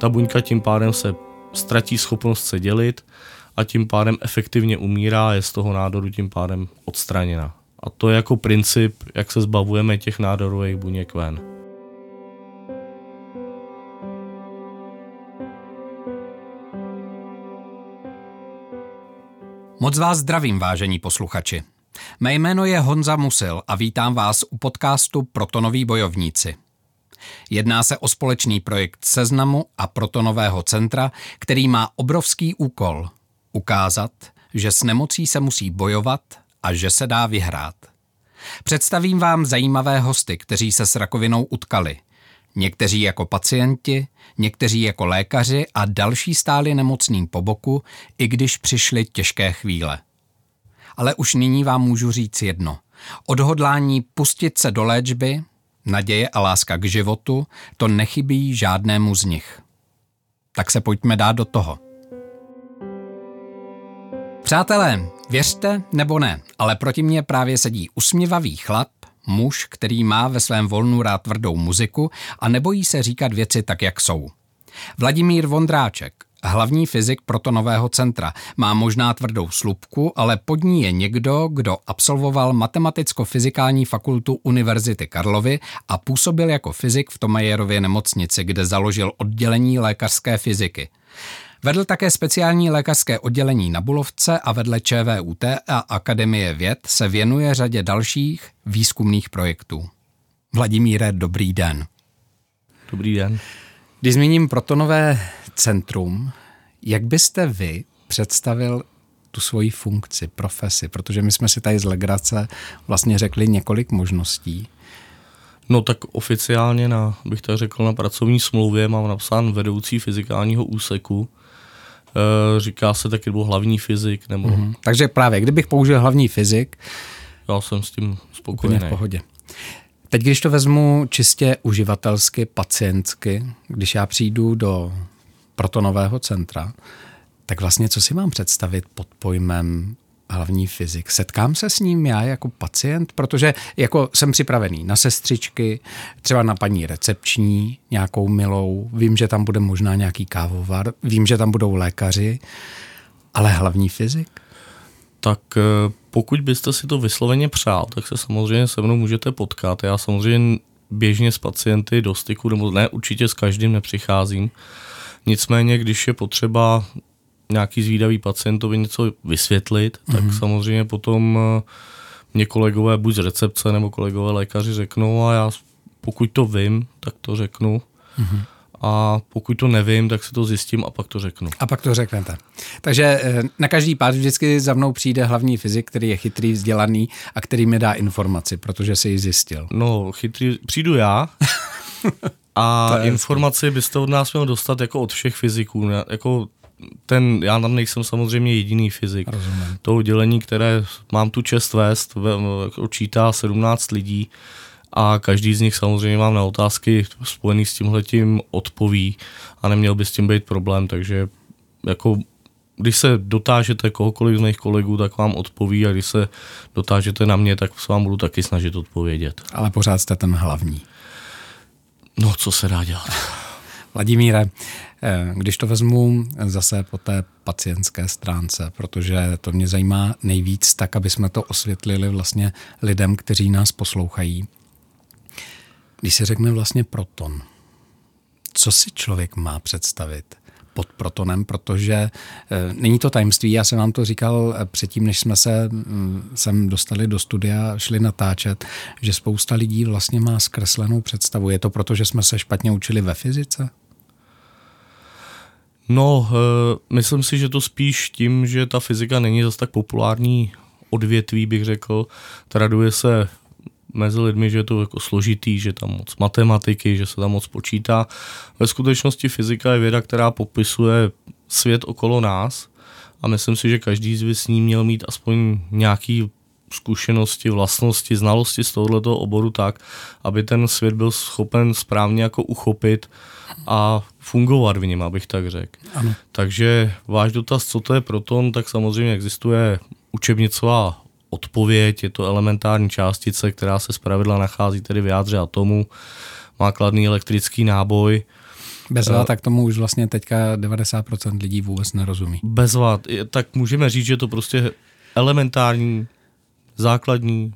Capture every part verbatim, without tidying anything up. Ta buňka tím pádem se ztratí schopnost se dělit a tím pádem efektivně umírá, je z toho nádoru tím pádem odstraněna. A to je jako princip, jak se zbavujeme těch nádorových buněk ven. Moc vás zdravím, vážení posluchači. Mé jméno je Honza Musil a vítám vás u podcastu Protonoví bojovníci. Jedná se o společný projekt Seznamu a Protonového centra, který má obrovský úkol – ukázat, že s nemocí se musí bojovat a že se dá vyhrát. Představím vám zajímavé hosty, kteří se s rakovinou utkali. Někteří jako pacienti, někteří jako lékaři a další stáli nemocným po boku, i když přišly těžké chvíle. Ale už nyní vám můžu říct jedno. Odhodlání pustit se do léčby, naděje a láska k životu, to nechybí žádnému z nich. Tak se pojďme dát do toho. Přátelé, věřte nebo ne, ale proti mně právě sedí usměvavý chlap, muž, který má ve svém volnu rád tvrdou muziku a nebojí se říkat věci tak, jak jsou. Vladimír Vondráček, hlavní fyzik Protonového centra, má možná tvrdou slupku, ale pod ní je někdo, kdo absolvoval Matematicko-fyzikální fakultu Univerzity Karlovy a působil jako fyzik v Tomajerově nemocnici, kde založil oddělení lékařské fyziky. Vedl také speciální lékařské oddělení na Bulovce a vedle ČVUT a Akademie věd se věnuje řadě dalších výzkumných projektů. Vladimíre, dobrý den. Dobrý den. Když zmíním Protonové centrum, jak byste vy představil tu svoji funkci, profesi? Protože my jsme si tady z legrace vlastně řekli několik možností. No tak oficiálně, na, bych tak řekl, na pracovní smlouvě mám napsán vedoucí fyzikálního úseku. E, říká se taky, nebo hlavní fyzik. Nebo... Mm-hmm. Takže právě, kdybych použil hlavní fyzik... Já jsem s tím spokojený. Úplně v pohodě. Teď, když to vezmu čistě uživatelsky, pacientsky, když já přijdu do Protonového centra, tak vlastně co si mám představit pod pojmem hlavní fyzik? Setkám se s ním já jako pacient, protože jako jsem připravený na sestřičky, třeba na paní recepční, nějakou milou, vím, že tam bude možná nějaký kávovar, vím, že tam budou lékaři, ale hlavní fyzik? Tak pokud byste si to vysloveně přál, tak se samozřejmě se mnou můžete potkat. Já samozřejmě běžně s pacienty do styku, nebo ne, určitě s každým nepřicházím. Nicméně, když je potřeba nějaký zvídavý pacientovi něco vysvětlit, tak mm-hmm. samozřejmě potom mě kolegové buď z recepce nebo kolegové lékaři řeknou a já pokud to vím, tak to řeknu mm-hmm. a pokud to nevím, tak si to zjistím a pak to řeknu. A pak to řeknete. Takže na každý pád vždycky za mnou přijde hlavní fyzik, který je chytrý, vzdělaný a který mi dá informaci, protože si ji zjistil. No, chytrý, přijdu já a informaci byste od nás měl dostat jako od všech fyziků, ne? jako Ten, já tam nejsem samozřejmě jediný fyzik. Rozumím. To oddělení, které mám tu čest vést, čítá sedmnáct lidí a každý z nich samozřejmě mám na otázky spojený s tímhletím odpoví a neměl by s tím být problém, takže jako když se dotážete kohokoliv z mých kolegů, tak vám odpoví a když se dotážete na mě, tak se vám budu taky snažit odpovědět. Ale pořád jste ten hlavní. No, co se dá dělat? Vladimíre, když to vezmu zase po té pacientské stránce, protože to mě zajímá nejvíc, tak aby jsme to osvětlili vlastně lidem, kteří nás poslouchají. Když se řekne vlastně proton, co si člověk má představit pod protonem, protože není to tajemství, já jsem vám to říkal předtím, než jsme se sem dostali do studia, šli natáčet, že spousta lidí vlastně má zkreslenou představu. Je to proto, že jsme se špatně učili ve fyzice? No, myslím si, že to spíš tím, že ta fyzika není zase tak populární odvětví, bych řekl. Traduje se mezi lidmi, že je to jako složitý, že tam moc matematiky, že se tam moc počítá. Ve skutečnosti fyzika je věda, která popisuje svět okolo nás a myslím si, že každý z vás s ní měl mít aspoň nějaký zkušenosti, vlastnosti, znalosti z tohoto oboru tak, aby ten svět byl schopen správně jako uchopit a fungovat v něm, abych tak řekl. Ano. Takže váš dotaz, co to je proton, tak samozřejmě existuje učebnicová odpověď, je to elementární částice, která se zpravidla nachází tedy v jádře atomu, má kladný elektrický náboj Bezvad, tak tomu už vlastně teďka devadesát procent lidí vůbec nerozumí. Bezvad, tak můžeme říct, že to prostě elementární, základní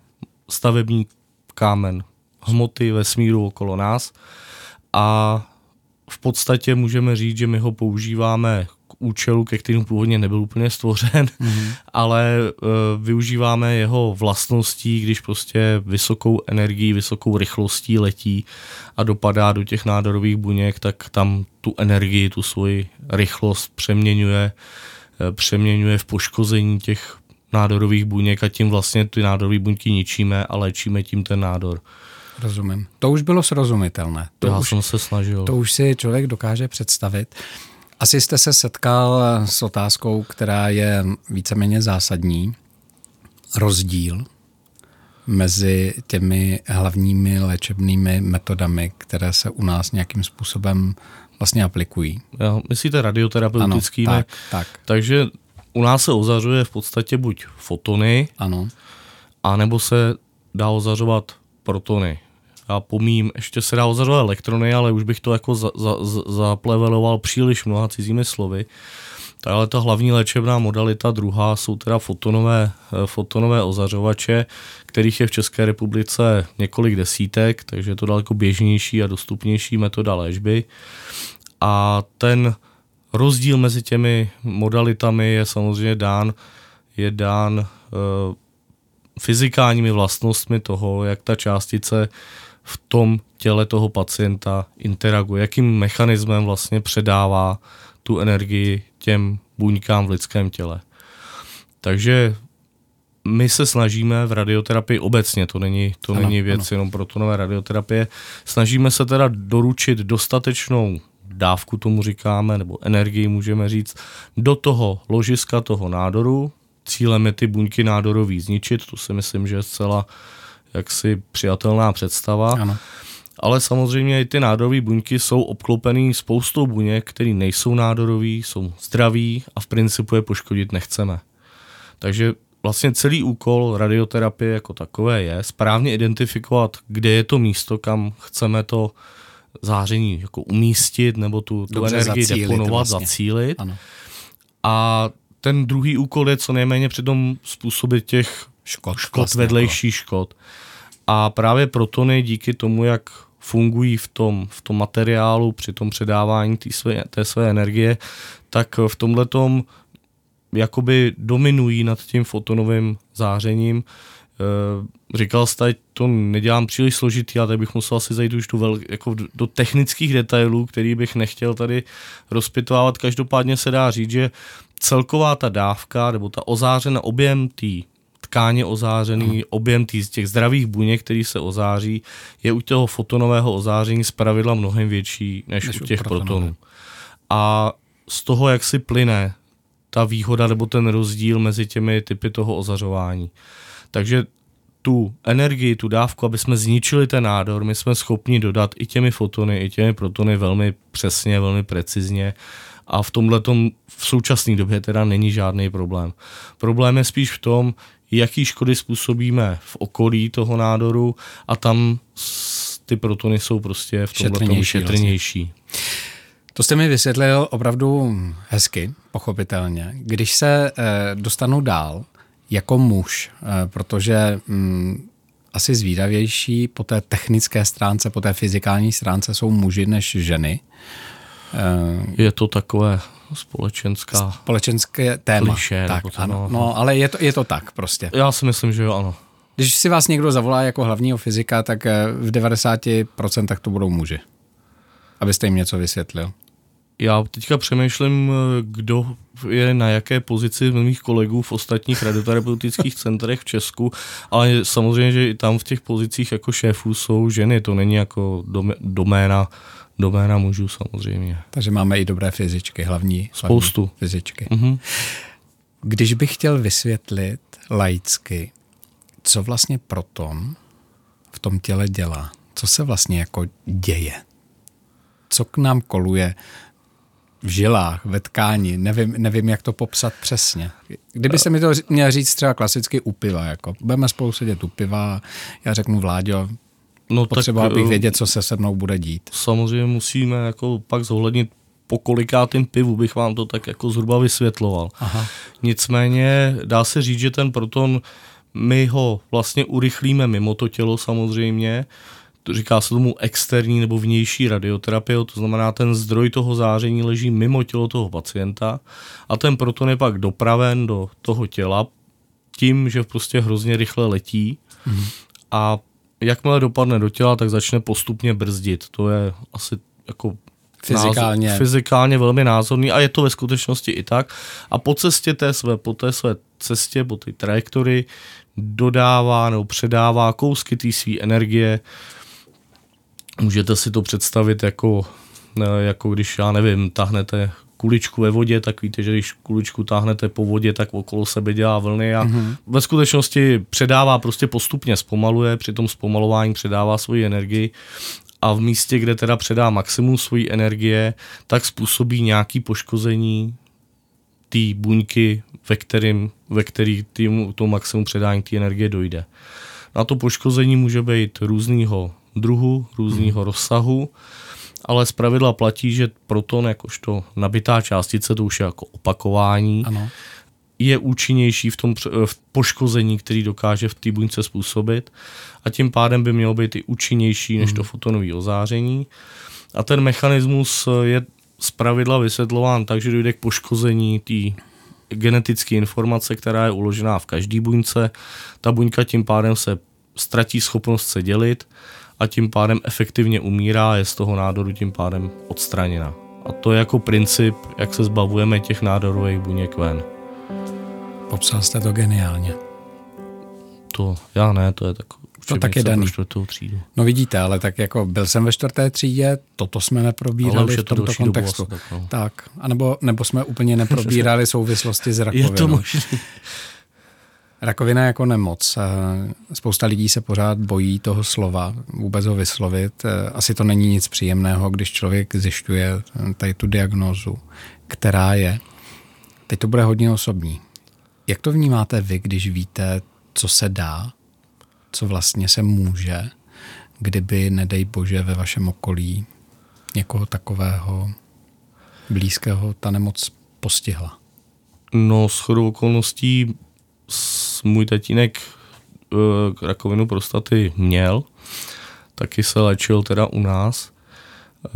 stavební kámen hmoty vesmíru okolo nás a v podstatě můžeme říct, že my ho používáme k účelu, ke kterým původně nebyl úplně stvořen, mm-hmm. ale e, využíváme jeho vlastností, když prostě vysokou energií, vysokou rychlostí letí a dopadá do těch nádorových buněk, tak tam tu energii, tu svoji rychlost přeměňuje, e, přeměňuje v poškození těch nádorových buněk a tím vlastně ty nádorové buňky ničíme a léčíme tím ten nádor. Rozumím. To už bylo srozumitelné. To Já už, jsem se snažil. To už si člověk dokáže představit. Asi jste se setkal s otázkou, která je víceméně zásadní. Rozdíl mezi těmi hlavními léčebnými metodami, které se u nás nějakým způsobem vlastně aplikují. Já, myslíte radioterapeutickými? Ano, tak, tak. Takže u nás se ozařuje v podstatě buď fotony, ano. anebo se dá ozařovat protony. Já pomím, ještě se dá ozařovat elektrony, ale už bych to jako za, za, zapleveloval příliš mnoha cizími slovy. Ale ta hlavní léčebná modalita druhá jsou teda fotonové, fotonové ozařovače, kterých je v České republice několik desítek, takže je to daleko běžnější a dostupnější metoda léčby. A ten rozdíl mezi těmi modalitami je samozřejmě dán, je dán e, fyzikálními vlastnostmi toho, jak ta částice v tom těle toho pacienta interaguje, jakým mechanismem vlastně předává tu energii těm buňkám v lidském těle. Takže my se snažíme v radioterapii obecně, to není, to ano, není věc ano. jenom protonové radioterapie, snažíme se teda doručit dostatečnou dávku tomu říkáme, nebo energii můžeme říct, do toho ložiska toho nádoru. Cílem je ty buňky nádorový zničit, to si myslím, že je zcela jaksi přijatelná představa. Ano. Ale samozřejmě i ty nádorové buňky jsou obklopený spoustou buněk, které nejsou nádorový, jsou zdraví a v principu je poškodit nechceme. Takže vlastně celý úkol radioterapie jako takové je správně identifikovat, kde je to místo, kam chceme to záření jako umístit nebo tu, tu energii zacílit, deponovat, vlastně. zacílit. Ano. A ten druhý úkol je co nejméně při tom způsobit těch škod, škod vlastně vedlejších škod. A právě protony díky tomu, jak fungují v tom, v tom materiálu při tom předávání té své, té své energie, tak v tomhletom jakoby dominují nad tím fotonovým zářením. Říkal jste, to nedělám příliš složitý, a tady bych musel asi zajít už do, velk, jako do technických detailů, který bych nechtěl tady rozpitovávat. Každopádně se dá říct, že celková ta dávka, nebo ta ozářena, objem té tkáně ozářený, mm. objem tý, těch zdravých buněk, který se ozáří, je u toho fotonového ozáření zpravidla mnohem větší než, než u těch protonů. A z toho, jak si plyne ta výhoda nebo ten rozdíl mezi těmi typy toho ozařování. Takže tu energii, tu dávku, aby jsme zničili ten nádor, my jsme schopni dodat i těmi fotony, i těmi protony velmi přesně, velmi precizně a v tomhletom v současné době teda není žádný problém. Problém je spíš v tom, jaký škody způsobíme v okolí toho nádoru a tam ty protony jsou prostě v tomhletom šetrnější. To jste mi vysvětlil opravdu hezky, pochopitelně. Když se eh, dostanu dál, jako muž, protože mm, asi zvídavější po té technické stránce, po té fyzikální stránce jsou muži než ženy. Je to takové společenská... Společenské téma. Klišé, tak, ano. No, ale je to, je to tak prostě. Já si myslím, že jo, ano. Když si vás někdo zavolá jako hlavního fyzika, tak v devadesát procent to budou muži. Abyste jim něco vysvětlil. Já teďka přemýšlím, kdo je na jaké pozici mých kolegů v ostatních radioterapeutických centrech v Česku, ale samozřejmě, že i tam v těch pozicích jako šéfů jsou ženy, to není jako doména, doména mužů samozřejmě. Takže máme i dobré fyzičky, hlavní, Spoustu. hlavní fyzičky. Mm-hmm. Když bych chtěl vysvětlit laicky, co vlastně proton v tom těle dělá, co se vlastně jako děje, co k nám koluje, v žilách, ve tkání, nevím, nevím, jak to popsat přesně. Kdyby se mi to měl říct třeba klasicky u piva, jako budeme spolu sedět u piva, já řeknu Vláďo, No, potřeboval tak, bych vědět, co se se mnou bude dít. Samozřejmě musíme jako pak zohlednit, po kolikátým pivu bych vám to tak jako zhruba vysvětloval. Aha. Nicméně dá se říct, že ten proton, my ho vlastně urychlíme mimo to tělo samozřejmě, říká se tomu externí nebo vnější radioterapie, to znamená ten zdroj toho záření leží mimo tělo toho pacienta a ten proton je pak dopraven do toho těla tím, že prostě hrozně rychle letí mhm. a jakmile dopadne do těla, tak začne postupně brzdit. To je asi jako fyzikálně, názor, fyzikálně velmi názorný a je to ve skutečnosti i tak. A po cestě té své, po té své cestě, po té trajektorii dodává nebo předává kousky té své energie. Můžete si to představit jako, jako když, já nevím, tahnete kuličku ve vodě, tak víte, že když kuličku táhnete po vodě, tak okolo sebe dělá vlny a mm-hmm. ve skutečnosti předává, prostě postupně zpomaluje, při tom zpomalování předává svoji energii a v místě, kde teda předá maximum svojí energie, tak způsobí nějaké poškození té buňky, ve kterým, ve kterých tým, to maximum předání té energie dojde. Na to poškození může být různýho druhu, různýho mm-hmm. rozsahu, ale zpravidla platí, že proton, jakožto nabitá částice, to už je jako opakování, ano. je účinnější v tom v poškození, který dokáže v té buňce způsobit a tím pádem by mělo být i účinnější než mm. to fotonové záření. A ten mechanismus je zpravidla vysvětlován tak, že dojde k poškození té genetické informace, která je uložená v každé buňce. Ta buňka tím pádem se ztratí schopnost se dělit a tím pádem efektivně umírá, je z toho nádoru tím pádem odstraněna. A to je jako princip, jak se zbavujeme těch nádorových buněk ven. Popsal jste to geniálně. To já ne, to je tak určitě to tak je daný. Třídu. No vidíte, ale tak jako byl jsem ve čtvrté třídě, toto jsme neprobírali v tomto to kontextu. Tak, no. tak, anebo nebo jsme úplně neprobírali souvislosti s rakovinou. Je to možný. Rakovina jako nemoc. Spousta lidí se pořád bojí toho slova, vůbec ho vyslovit. Asi to není nic příjemného, když člověk zjišťuje tady tu diagnózu, která je. Teď to bude hodně osobní. Jak to vnímáte vy, když víte, co se dá, co vlastně se může, kdyby, nedej bože, ve vašem okolí někoho takového blízkého ta nemoc postihla? No, shodou okolností můj tatínek e, rakovinu prostaty měl, taky se léčil teda u nás. E,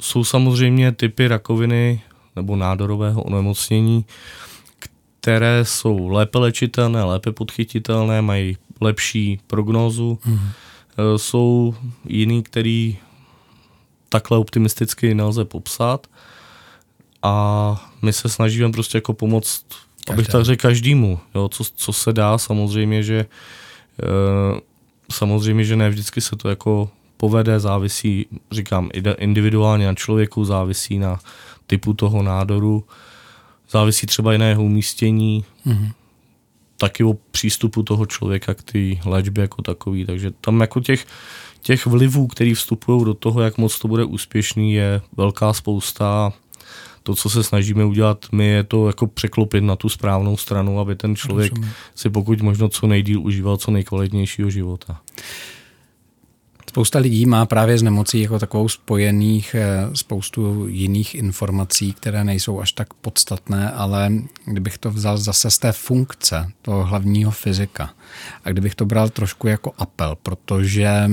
jsou samozřejmě typy rakoviny nebo nádorového onemocnění, které jsou lépe léčitelné, lépe podchytitelné, mají lepší prognózu. Mm. Jsou jiný, který takhle optimisticky nelze popsat. A my se snažíme prostě jako pomoct, každému. abych tak řekl, každému, jo, co, co se dá. Samozřejmě, že e, samozřejmě, že ne vždycky se to jako povede, závisí, říkám, individuálně na člověku, závisí na typu toho nádoru. Závisí třeba i na jeho umístění, mm-hmm. taky o přístupu toho člověka k té léčbě jako takový. Takže tam jako těch, těch vlivů, který vstupují do toho, jak moc to bude úspěšný, je velká spousta. To, co se snažíme udělat my, je to jako překlopit na tu správnou stranu, aby ten člověk Rozumím. si pokud možno co nejdýl užíval co nejkvalitnějšího života. Spousta lidí má právě s nemocí jako takovou spojených spoustu jiných informací, které nejsou až tak podstatné, ale kdybych to vzal zase z té funkce toho hlavního fyzika a kdybych to bral trošku jako apel, protože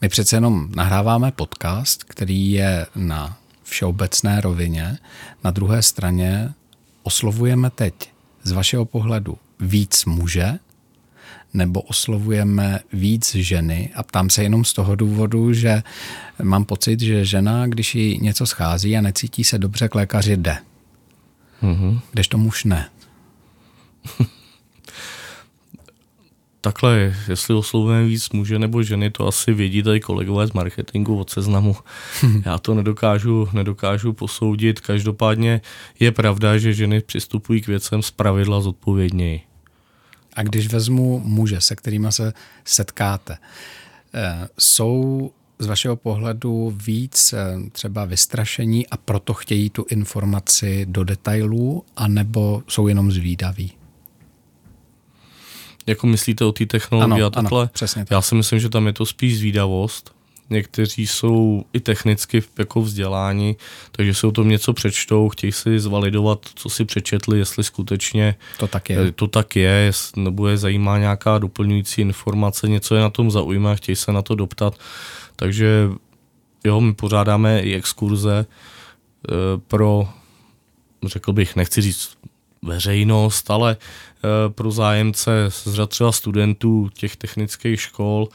my přece jenom nahráváme podcast, který je na všeobecné rovině, na druhé straně oslovujeme teď z vašeho pohledu víc muže, nebo oslovujeme víc ženy a ptám se jenom z toho důvodu, že mám pocit, že žena, když jí něco schází a necítí se dobře, k lékaři jde. Mm-hmm. Kdežto muž ne. Takhle, jestli oslovujeme víc muže nebo ženy, to asi vědí tady kolegové z marketingu od Seznamu. Já to nedokážu, nedokážu posoudit. Každopádně je pravda, že ženy přistupují k věcem zpravidla zodpovědněji. A když vezmu muže, se kterýma se setkáte, jsou z vašeho pohledu víc třeba vystrašení a proto chtějí tu informaci do detailů, anebo jsou jenom zvídaví? jako myslíte o té technologii ano, a tohle. Ano, přesně tak. Já si myslím, že tam je to spíš zvídavost. Někteří jsou i technicky jako vzděláni, takže se o tom něco přečtou, chtějí si zvalidovat, co si přečetli, jestli skutečně to tak je, to tak je nebo je zajímá nějaká doplňující informace, něco je na tom zaujme a chtějí se na to doptat. Takže jo, my pořádáme i exkurze pro, řekl bych, nechci říct veřejnost, ale pro zájemce z řad třeba studentů těch technických škol.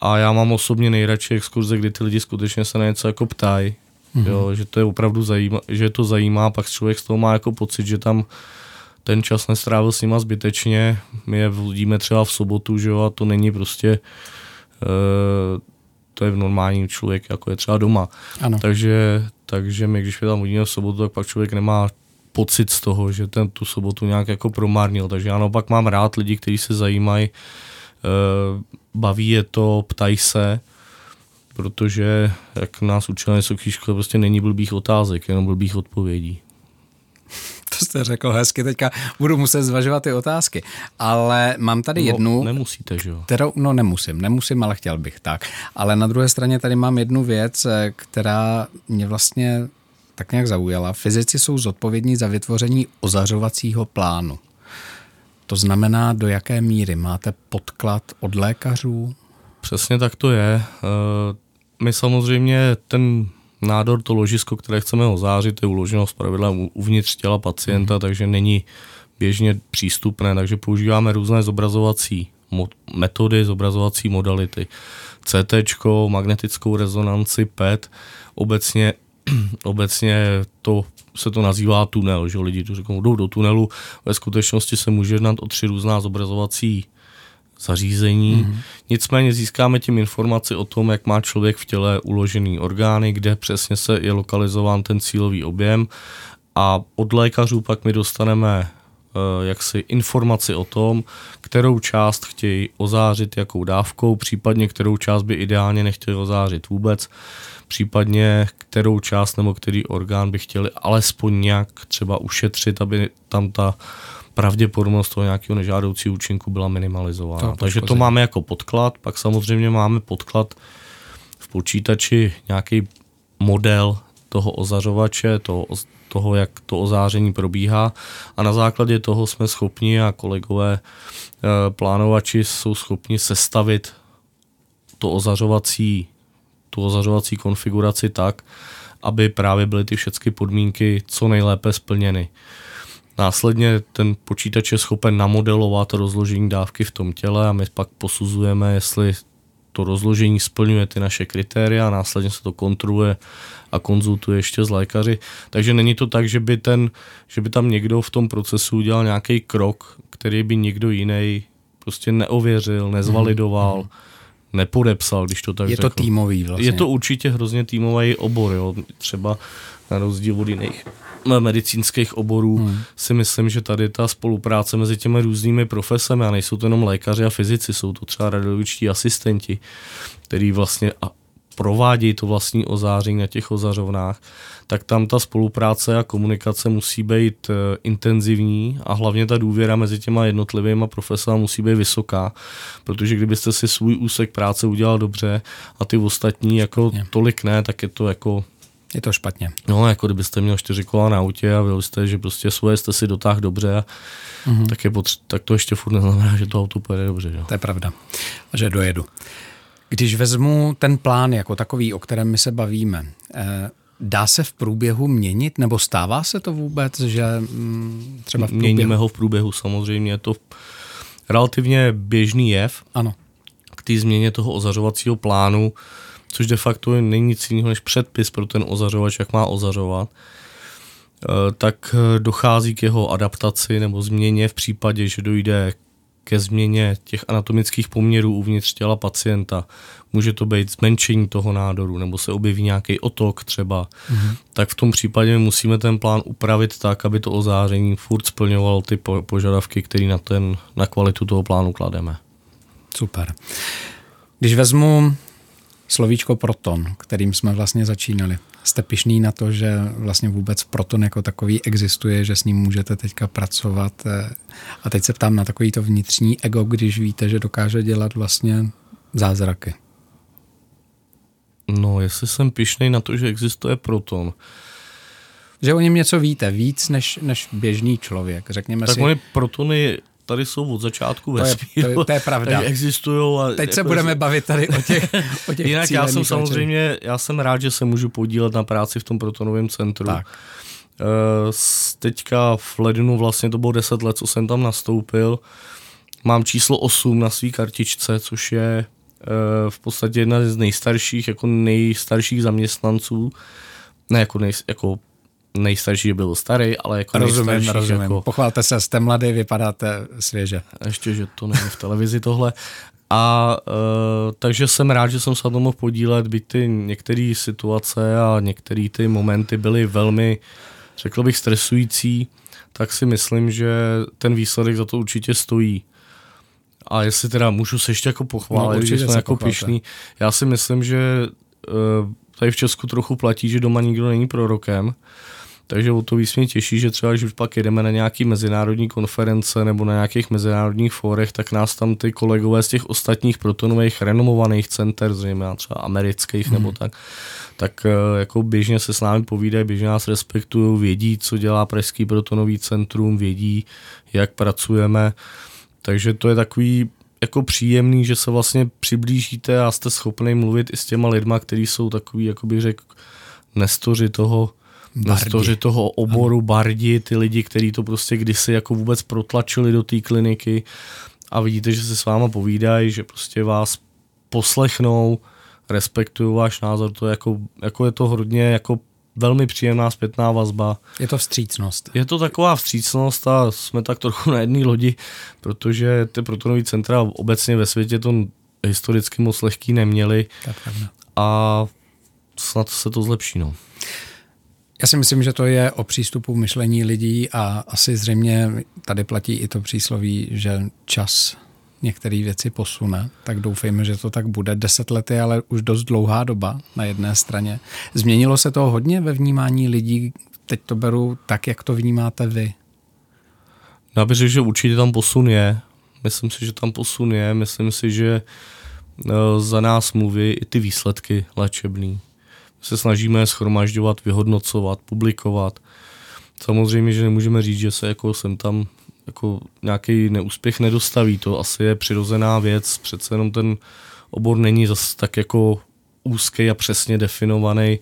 A já mám osobně nejradši exkurze, kdy ty lidi skutečně se na něco jako ptají, mm-hmm. jo, že to je opravdu zajímá, že to zajímá, pak člověk z toho má jako pocit, že tam ten čas nestrávil s nima zbytečně. My je vidíme třeba v sobotu, že jo, a to není prostě, uh, to je v normální člověk, jako je třeba doma. Ano. Takže, takže my, když je tam hodíme v sobotu, tak pak člověk nemá pocit z toho, že ten tu sobotu nějak jako promárnil. Takže já naopak mám rád lidi, kteří se zajímají, uh, baví je to, ptají se, protože jak nás učila vysoké škole, prostě není blbých otázek, jenom blbých odpovědí. To jste řekl hezky, teďka budu muset zvažovat ty otázky, ale mám tady no, jednu... Nemusíte, že jo? Kterou, no nemusím, nemusím, ale chtěl bych, tak. Ale na druhé straně tady mám jednu věc, která mě vlastně tak nějak zaujala. Fyzici jsou zodpovědní za vytvoření ozařovacího plánu. To znamená, do jaké míry máte podklad od lékařů? Přesně tak to je. My samozřejmě ten nádor, to ložisko, které chceme ozářit, je uloženo zpravidla uvnitř těla pacienta, mm. takže není běžně přístupné, takže používáme různé zobrazovací metody, zobrazovací modality. C T, magnetickou rezonanci, P E T, obecně obecně to, se to nazývá tunel, že lidi tu řeknou, jdou do tunelu, ve skutečnosti se může jednat o tři různá zobrazovací zařízení, mm-hmm. nicméně získáme tím informaci o tom, jak má člověk v těle uložený orgány, kde přesně se je lokalizován ten cílový objem a od lékařů pak my dostaneme jaksi informaci o tom, kterou část chtějí ozářit, jakou dávkou, případně kterou část by ideálně nechtěli ozářit vůbec, případně kterou část nebo který orgán by chtěli alespoň nějak třeba ušetřit, aby tam ta pravděpodobnost toho nějakého nežádoucího účinku byla minimalizována. Takže to máme jako podklad, pak samozřejmě máme podklad v počítači, nějaký model toho ozařovače, toho toho, jak to ozáření probíhá a na základě toho jsme schopni a kolegové plánovači jsou schopni sestavit to ozařovací, tu ozařovací konfiguraci tak, aby právě byly ty všechny podmínky co nejlépe splněny. Následně ten počítač je schopen namodelovat rozložení dávky v tom těle a my pak posuzujeme, jestli to rozložení splňuje ty naše kritéria, následně se to kontroluje a konzultuje ještě s lékaři. Takže není to tak, že by, ten, že by tam někdo v tom procesu udělal nějaký krok, který by někdo jiný prostě neověřil, nezvalidoval, hmm. nepodepsal, když to tak je řekl. Je to týmový vlastně. Je to určitě hrozně týmový obor, jo. Třeba na rozdíl od jiných medicínských oborů hmm. si myslím, že tady ta spolupráce mezi těmi různými profesemi, a nejsou to jenom lékaři a fyzici, jsou to třeba radiologičtí asistenti, který vlastně provádějí to vlastní ozáření na těch ozařovnách, tak tam ta spolupráce a komunikace musí být intenzivní a hlavně ta důvěra mezi těma jednotlivými profesorama musí být vysoká, protože kdybyste si svůj úsek práce udělal dobře a ty ostatní jako je. Tolik ne, tak je to jako je to špatně. No, jako kdybyste měl čtyři kola na autě a věděli jste, že prostě svoje jste si dotáhl dobře, a mm-hmm. tak, je potře- tak to ještě furt neznamená, že to auto pojede dobře. Jo? To je pravda. A že dojedu. Když vezmu ten plán jako takový, o kterém my se bavíme, eh, dá se v průběhu měnit, nebo stává se to vůbec, že hm, třeba v průběhu? Měníme ho v průběhu, samozřejmě. Je to relativně běžný jev ano. k té změně toho ozařovacího plánu, což de facto není nic jiného než předpis pro ten ozařovač, jak má ozařovat, tak dochází k jeho adaptaci nebo změně v případě, že dojde ke změně těch anatomických poměrů uvnitř těla pacienta. Může to být zmenšení toho nádoru, nebo se objeví nějaký otok třeba. Mhm. Tak v tom případě musíme ten plán upravit tak, aby to ozáření furt splňovalo ty požadavky, které na, ten, na kvalitu toho plánu klademe. Super. Když vezmu slovíčko proton, kterým jsme vlastně začínali. Jste pyšný na to, že vlastně vůbec proton jako takový existuje, že s ním můžete teďka pracovat? A teď se ptám na takový to vnitřní ego, když víte, že dokáže dělat vlastně zázraky. No, jestli jsem pyšný na to, že existuje proton. Že o něm něco víte, víc než, než běžný člověk. Řekněme tak si... Oni protony tady jsou od začátku vesmíru. To je, to je, to je pravda. Existujou a teď jako se budeme bavit tady o těch, o těch jinak já jsem samozřejmě, čem. já jsem rád, že se můžu podílet na práci v tom protonovém centru. Tak. Teďka v lednu vlastně to bylo deset let, co jsem tam nastoupil. Mám číslo osm na své kartičce, což je v podstatě jedna z nejstarších, jako nejstarších zaměstnanců. Ne jako, nej, jako nejstarší, byl starý, ale jako rozumím, nejstarší. Rozumím. Jako... Pochválte se, jste mladý, vypadáte svěže. Ještě, že to není v televizi tohle. A e, takže jsem rád, že jsem se na to mohl podílet, byť ty některé situace a některé ty momenty byly velmi, řekl bych, stresující, tak si myslím, že ten výsledek za to určitě stojí. A jestli teda můžu se ještě jako pochválit, no, že jsme jako pyšný. Já si myslím, že e, tady v Česku trochu platí, že doma nikdo není prorokem, takže o to víc mě těší, že třeba, když pak jedeme na nějaký mezinárodní konference nebo na nějakých mezinárodních fórech, tak nás tam ty kolegové z těch ostatních protonových renomovaných center, zřejmě třeba amerických mm. nebo tak, tak jako běžně se s námi povídají, běžně nás respektují, vědí, co dělá pražský protonový centrum, vědí, jak pracujeme, takže to je takový jako příjemný, že se vlastně přiblížíte a jste schopný mluvit i s těma lidma, kteří jsou takový, jako bych řekl, nestoři toho Nestoři toho oboru, ano. Bardi, ty lidi, kteří to prostě kdysi jako vůbec protlačili do té kliniky a vidíte, že se s váma povídají, že prostě vás poslechnou, respektují váš názor, to je jako, jako je to hodně jako velmi příjemná zpětná vazba. Je to vstřícnost. Je to taková vstřícnost a jsme tak trochu na jedné lodi, protože ty protonový centra obecně ve světě to historicky moc lehký neměli a snad se to zlepší, no. Já si myslím, že to je o přístupu myšlení lidí a asi zřejmě tady platí i to přísloví, že čas některé věci posune, tak doufejme, že to tak bude. Deset let je ale už dost dlouhá doba na jedné straně. Změnilo se to hodně ve vnímání lidí, teď to beru tak, jak to vnímáte vy? Já bych řekl, že určitě tam posun je. Myslím si, že tam posun je. Myslím si, že za nás mluví i ty výsledky léčebný. Se snažíme shromažďovat, vyhodnocovat, publikovat. Samozřejmě, že nemůžeme říct, že se jako sem tam jako nějaký neúspěch nedostaví. To asi je přirozená věc. Přece jenom ten obor není zase tak jako úzký a přesně definovaný,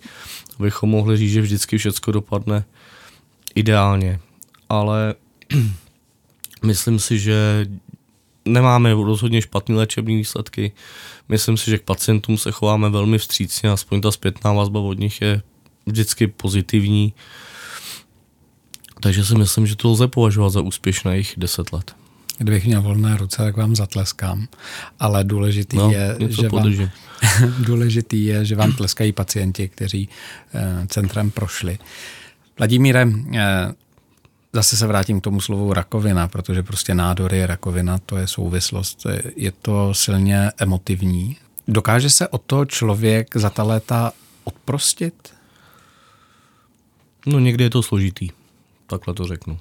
abychom mohli říct, že vždycky všecko dopadne ideálně. Ale myslím si, že nemáme rozhodně špatné léčebné výsledky. Myslím si, že k pacientům se chováme velmi vstřícně, aspoň ta zpětná vazba od nich je vždycky pozitivní. Takže si myslím, že to lze považovat za úspěšných deset let. Kdybych měl volné ruce, tak vám zatleskám, ale důležitý, no, je, že vám, důležitý je, že vám tleskají pacienti, kteří eh, centrem prošli. Vladimíre, eh, zase se vrátím k tomu slovu rakovina, protože prostě nádory, rakovina, to je souvislost, je to silně emotivní. Dokáže se od toho člověk za ta léta odprostit? No někdy je to složitý, takhle to řeknu.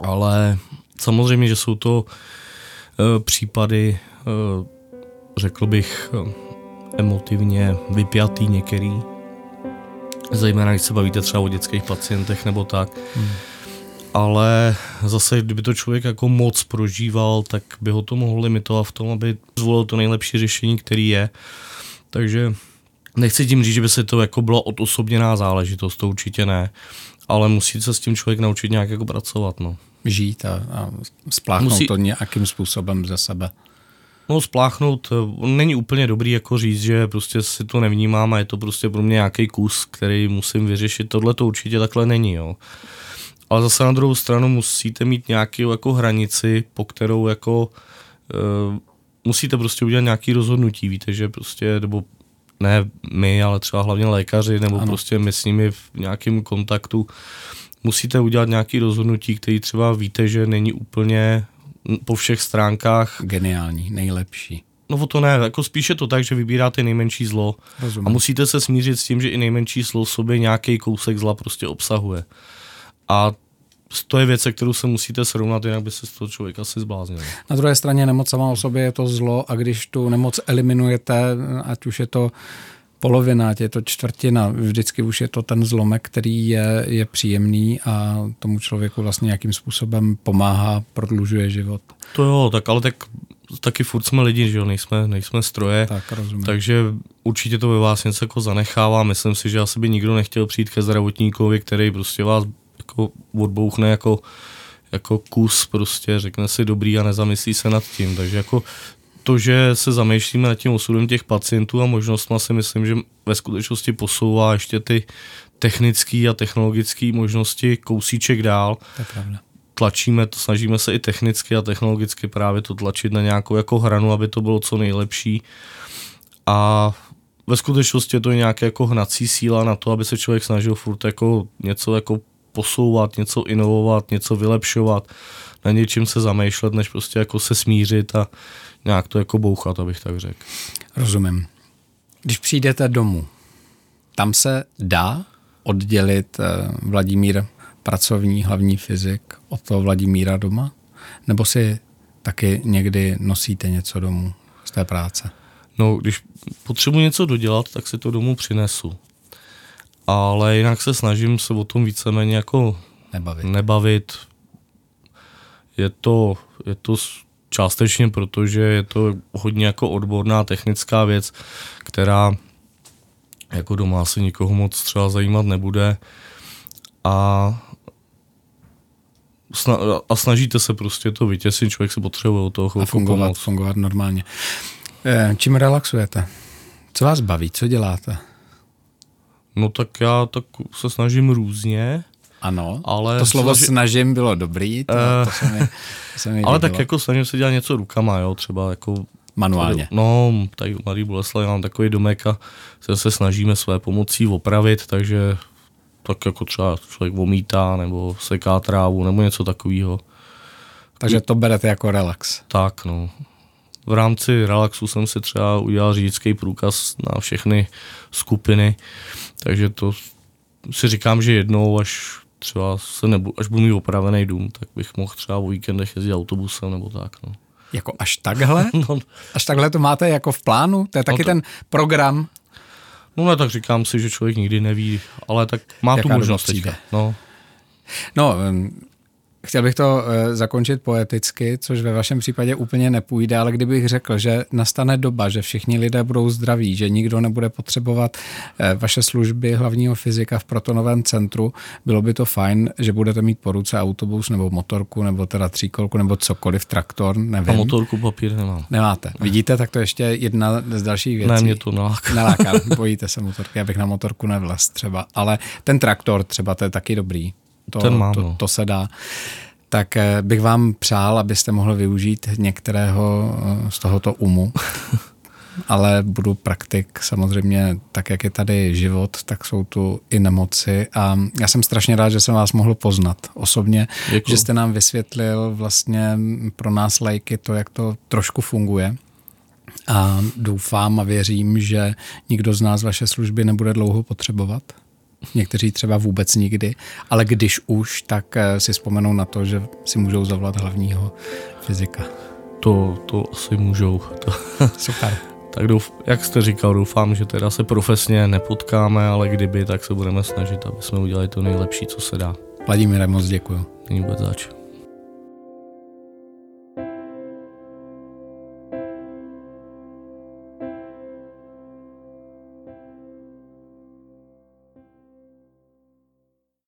Ale samozřejmě, že jsou to e, případy, e, řekl bych, emotivně vypjatý některý. Zejména, když se bavíte třeba o dětských pacientech nebo tak. Hmm. Ale zase, kdyby to člověk jako moc prožíval, tak by ho to mohlo limitovat v tom, aby zvolil to nejlepší řešení, který je. Takže nechci tím říct, že by se to jako byla odosobněná záležitost, to určitě ne. Ale musí se s tím člověk naučit nějak jako pracovat. No. Žít a, a spláchnout musí... to nějakým způsobem ze sebe. No spláchnout, není úplně dobrý jako říct, že prostě si to nevnímám a je to prostě pro mě nějaký kus, který musím vyřešit. Tohle to určitě takhle není, jo. Ale zase na druhou stranu musíte mít nějakou jako hranici, po kterou jako e, musíte prostě udělat nějaké rozhodnutí, víte, že prostě, nebo ne my, ale třeba hlavně lékaři, nebo ano. Prostě my s nimi v nějakém kontaktu musíte udělat nějaké rozhodnutí, který třeba víte, že není úplně po všech stránkách geniální, nejlepší. No to ne, jako spíš je to tak, že vybíráte nejmenší zlo. Rozumím. A musíte se smířit s tím, že i nejmenší zlo v sobě nějaký kousek zla prostě obsahuje. A to je věc, se kterou se musíte srovnat, jinak by se z toho člověka asi zbláznil. Na druhé straně nemoc sama o sobě je to zlo a když tu nemoc eliminujete, ať už je to polovina, ať je to čtvrtina, vždycky už je to ten zlomek, který je, je příjemný a tomu člověku vlastně nějakým způsobem pomáhá, prodlužuje život. To jo, tak ale tak taky furt jsme lidi, že jo, nejsme, nejsme stroje, tak, takže určitě to ve vás něco jako zanechává. Myslím si, že asi by nikdo nechtěl přijít ke zdravotníkovi, který prostě vás jako odbouchne jako, jako kus, prostě řekne si dobrý a nezamyslí se nad tím, takže jako to, že se zamýšlíme nad tím osudem těch pacientů a možnostma, si myslím, že ve skutečnosti posouvá ještě ty technické a technologické možnosti kousíček dál. To je pravda. Tlačíme to, snažíme se i technicky a technologicky právě to tlačit na nějakou jako hranu, aby to bylo co nejlepší. A ve skutečnosti je to nějaká jako hnací síla na to, aby se člověk snažil furt jako něco jako posouvat, něco inovovat, něco vylepšovat, na něčím se zamýšlet, než prostě jako se smířit a nějak to jako bouchat, abych tak řekl. Rozumím. Když přijdete domů, tam se dá oddělit Vladimír pracovní, hlavní fyzik od toho Vladimíra doma? Nebo si taky někdy nosíte něco domů z té práce? No, když potřebuji něco dodělat, tak si to domů přinesu. Ale jinak se snažím se o tom víceméně jako nebavit. nebavit. Je to, je to částečně proto, že je to hodně jako odborná technická věc, která jako doma asi nikoho moc třeba zajímat nebude. A a snažíte se prostě to vytěsnit, člověk se potřebuje od toho chvilku fungovat, pomoct. fungovat normálně. Čím relaxujete? Co vás baví? Co děláte? No tak já tak se snažím různě. Ano, ale to slovo snažím, snažím bylo dobrý. To, to se mi, to se mi ale tak jako snažím se dělat něco rukama, jo, třeba jako manuálně. No, tady v Mladý Boleslavi mám takový domek a se, se snažíme své pomocí opravit, takže tak jako třeba člověk omítá nebo seká trávu nebo něco takového. Takže to berete jako relax. Tak, no. V rámci relaxu jsem si třeba udělal řidičský průkaz na všechny skupiny, takže to si říkám, že jednou, až třeba se nebu, až budu mít opravený dům, tak bych mohl třeba o víkendech jezdit autobusem nebo tak, no. Jako až takhle? No. Až takhle to máte jako v plánu? To je taky no to... ten program? No ne, tak říkám si, že člověk nikdy neví, ale tak má jaká tu možnost teďka. No. no, chtěl bych to zakončit poeticky, což ve vašem případě úplně nepůjde, ale kdybych řekl, že nastane doba, že všichni lidé budou zdraví, že nikdo nebude potřebovat vaše služby hlavního fyzika v Protonovém centru, bylo by to fajn, že budete mít po ruce autobus nebo motorku, nebo teda tříkolku, nebo cokoliv, traktor, nevím. A motorku papír nemám. Nemáte. Ne. Vidíte, tak to ještě jedna z dalších věcí. Ne, mě to naláká. Naláká, bojíte se motorky, abych na motorku nevlez třeba, ale ten traktor třeba, to je taky dobrý. To, mám, to, to se dá. Tak bych vám přál, abyste mohli využít některého z tohoto umu. Ale budu praktik samozřejmě, tak jak je tady život, tak jsou tu i nemoci a já jsem strašně rád, že jsem vás mohl poznat osobně. Děkuju. Že jste nám vysvětlil vlastně pro nás lajky to, jak to trošku funguje. A doufám a věřím, že nikdo z nás vaše služby nebude dlouho potřebovat. Někteří třeba vůbec nikdy, ale když už, tak si vzpomenou na to, že si můžou zavolat hlavního fyzika. To, to asi můžou. To. Super. Tak douf, jak jste říkal, doufám, že teda se profesně nepotkáme, ale kdyby, tak se budeme snažit, aby jsme udělali to nejlepší, co se dá. Vladimíre, moc děkuju. Není vůbec zač.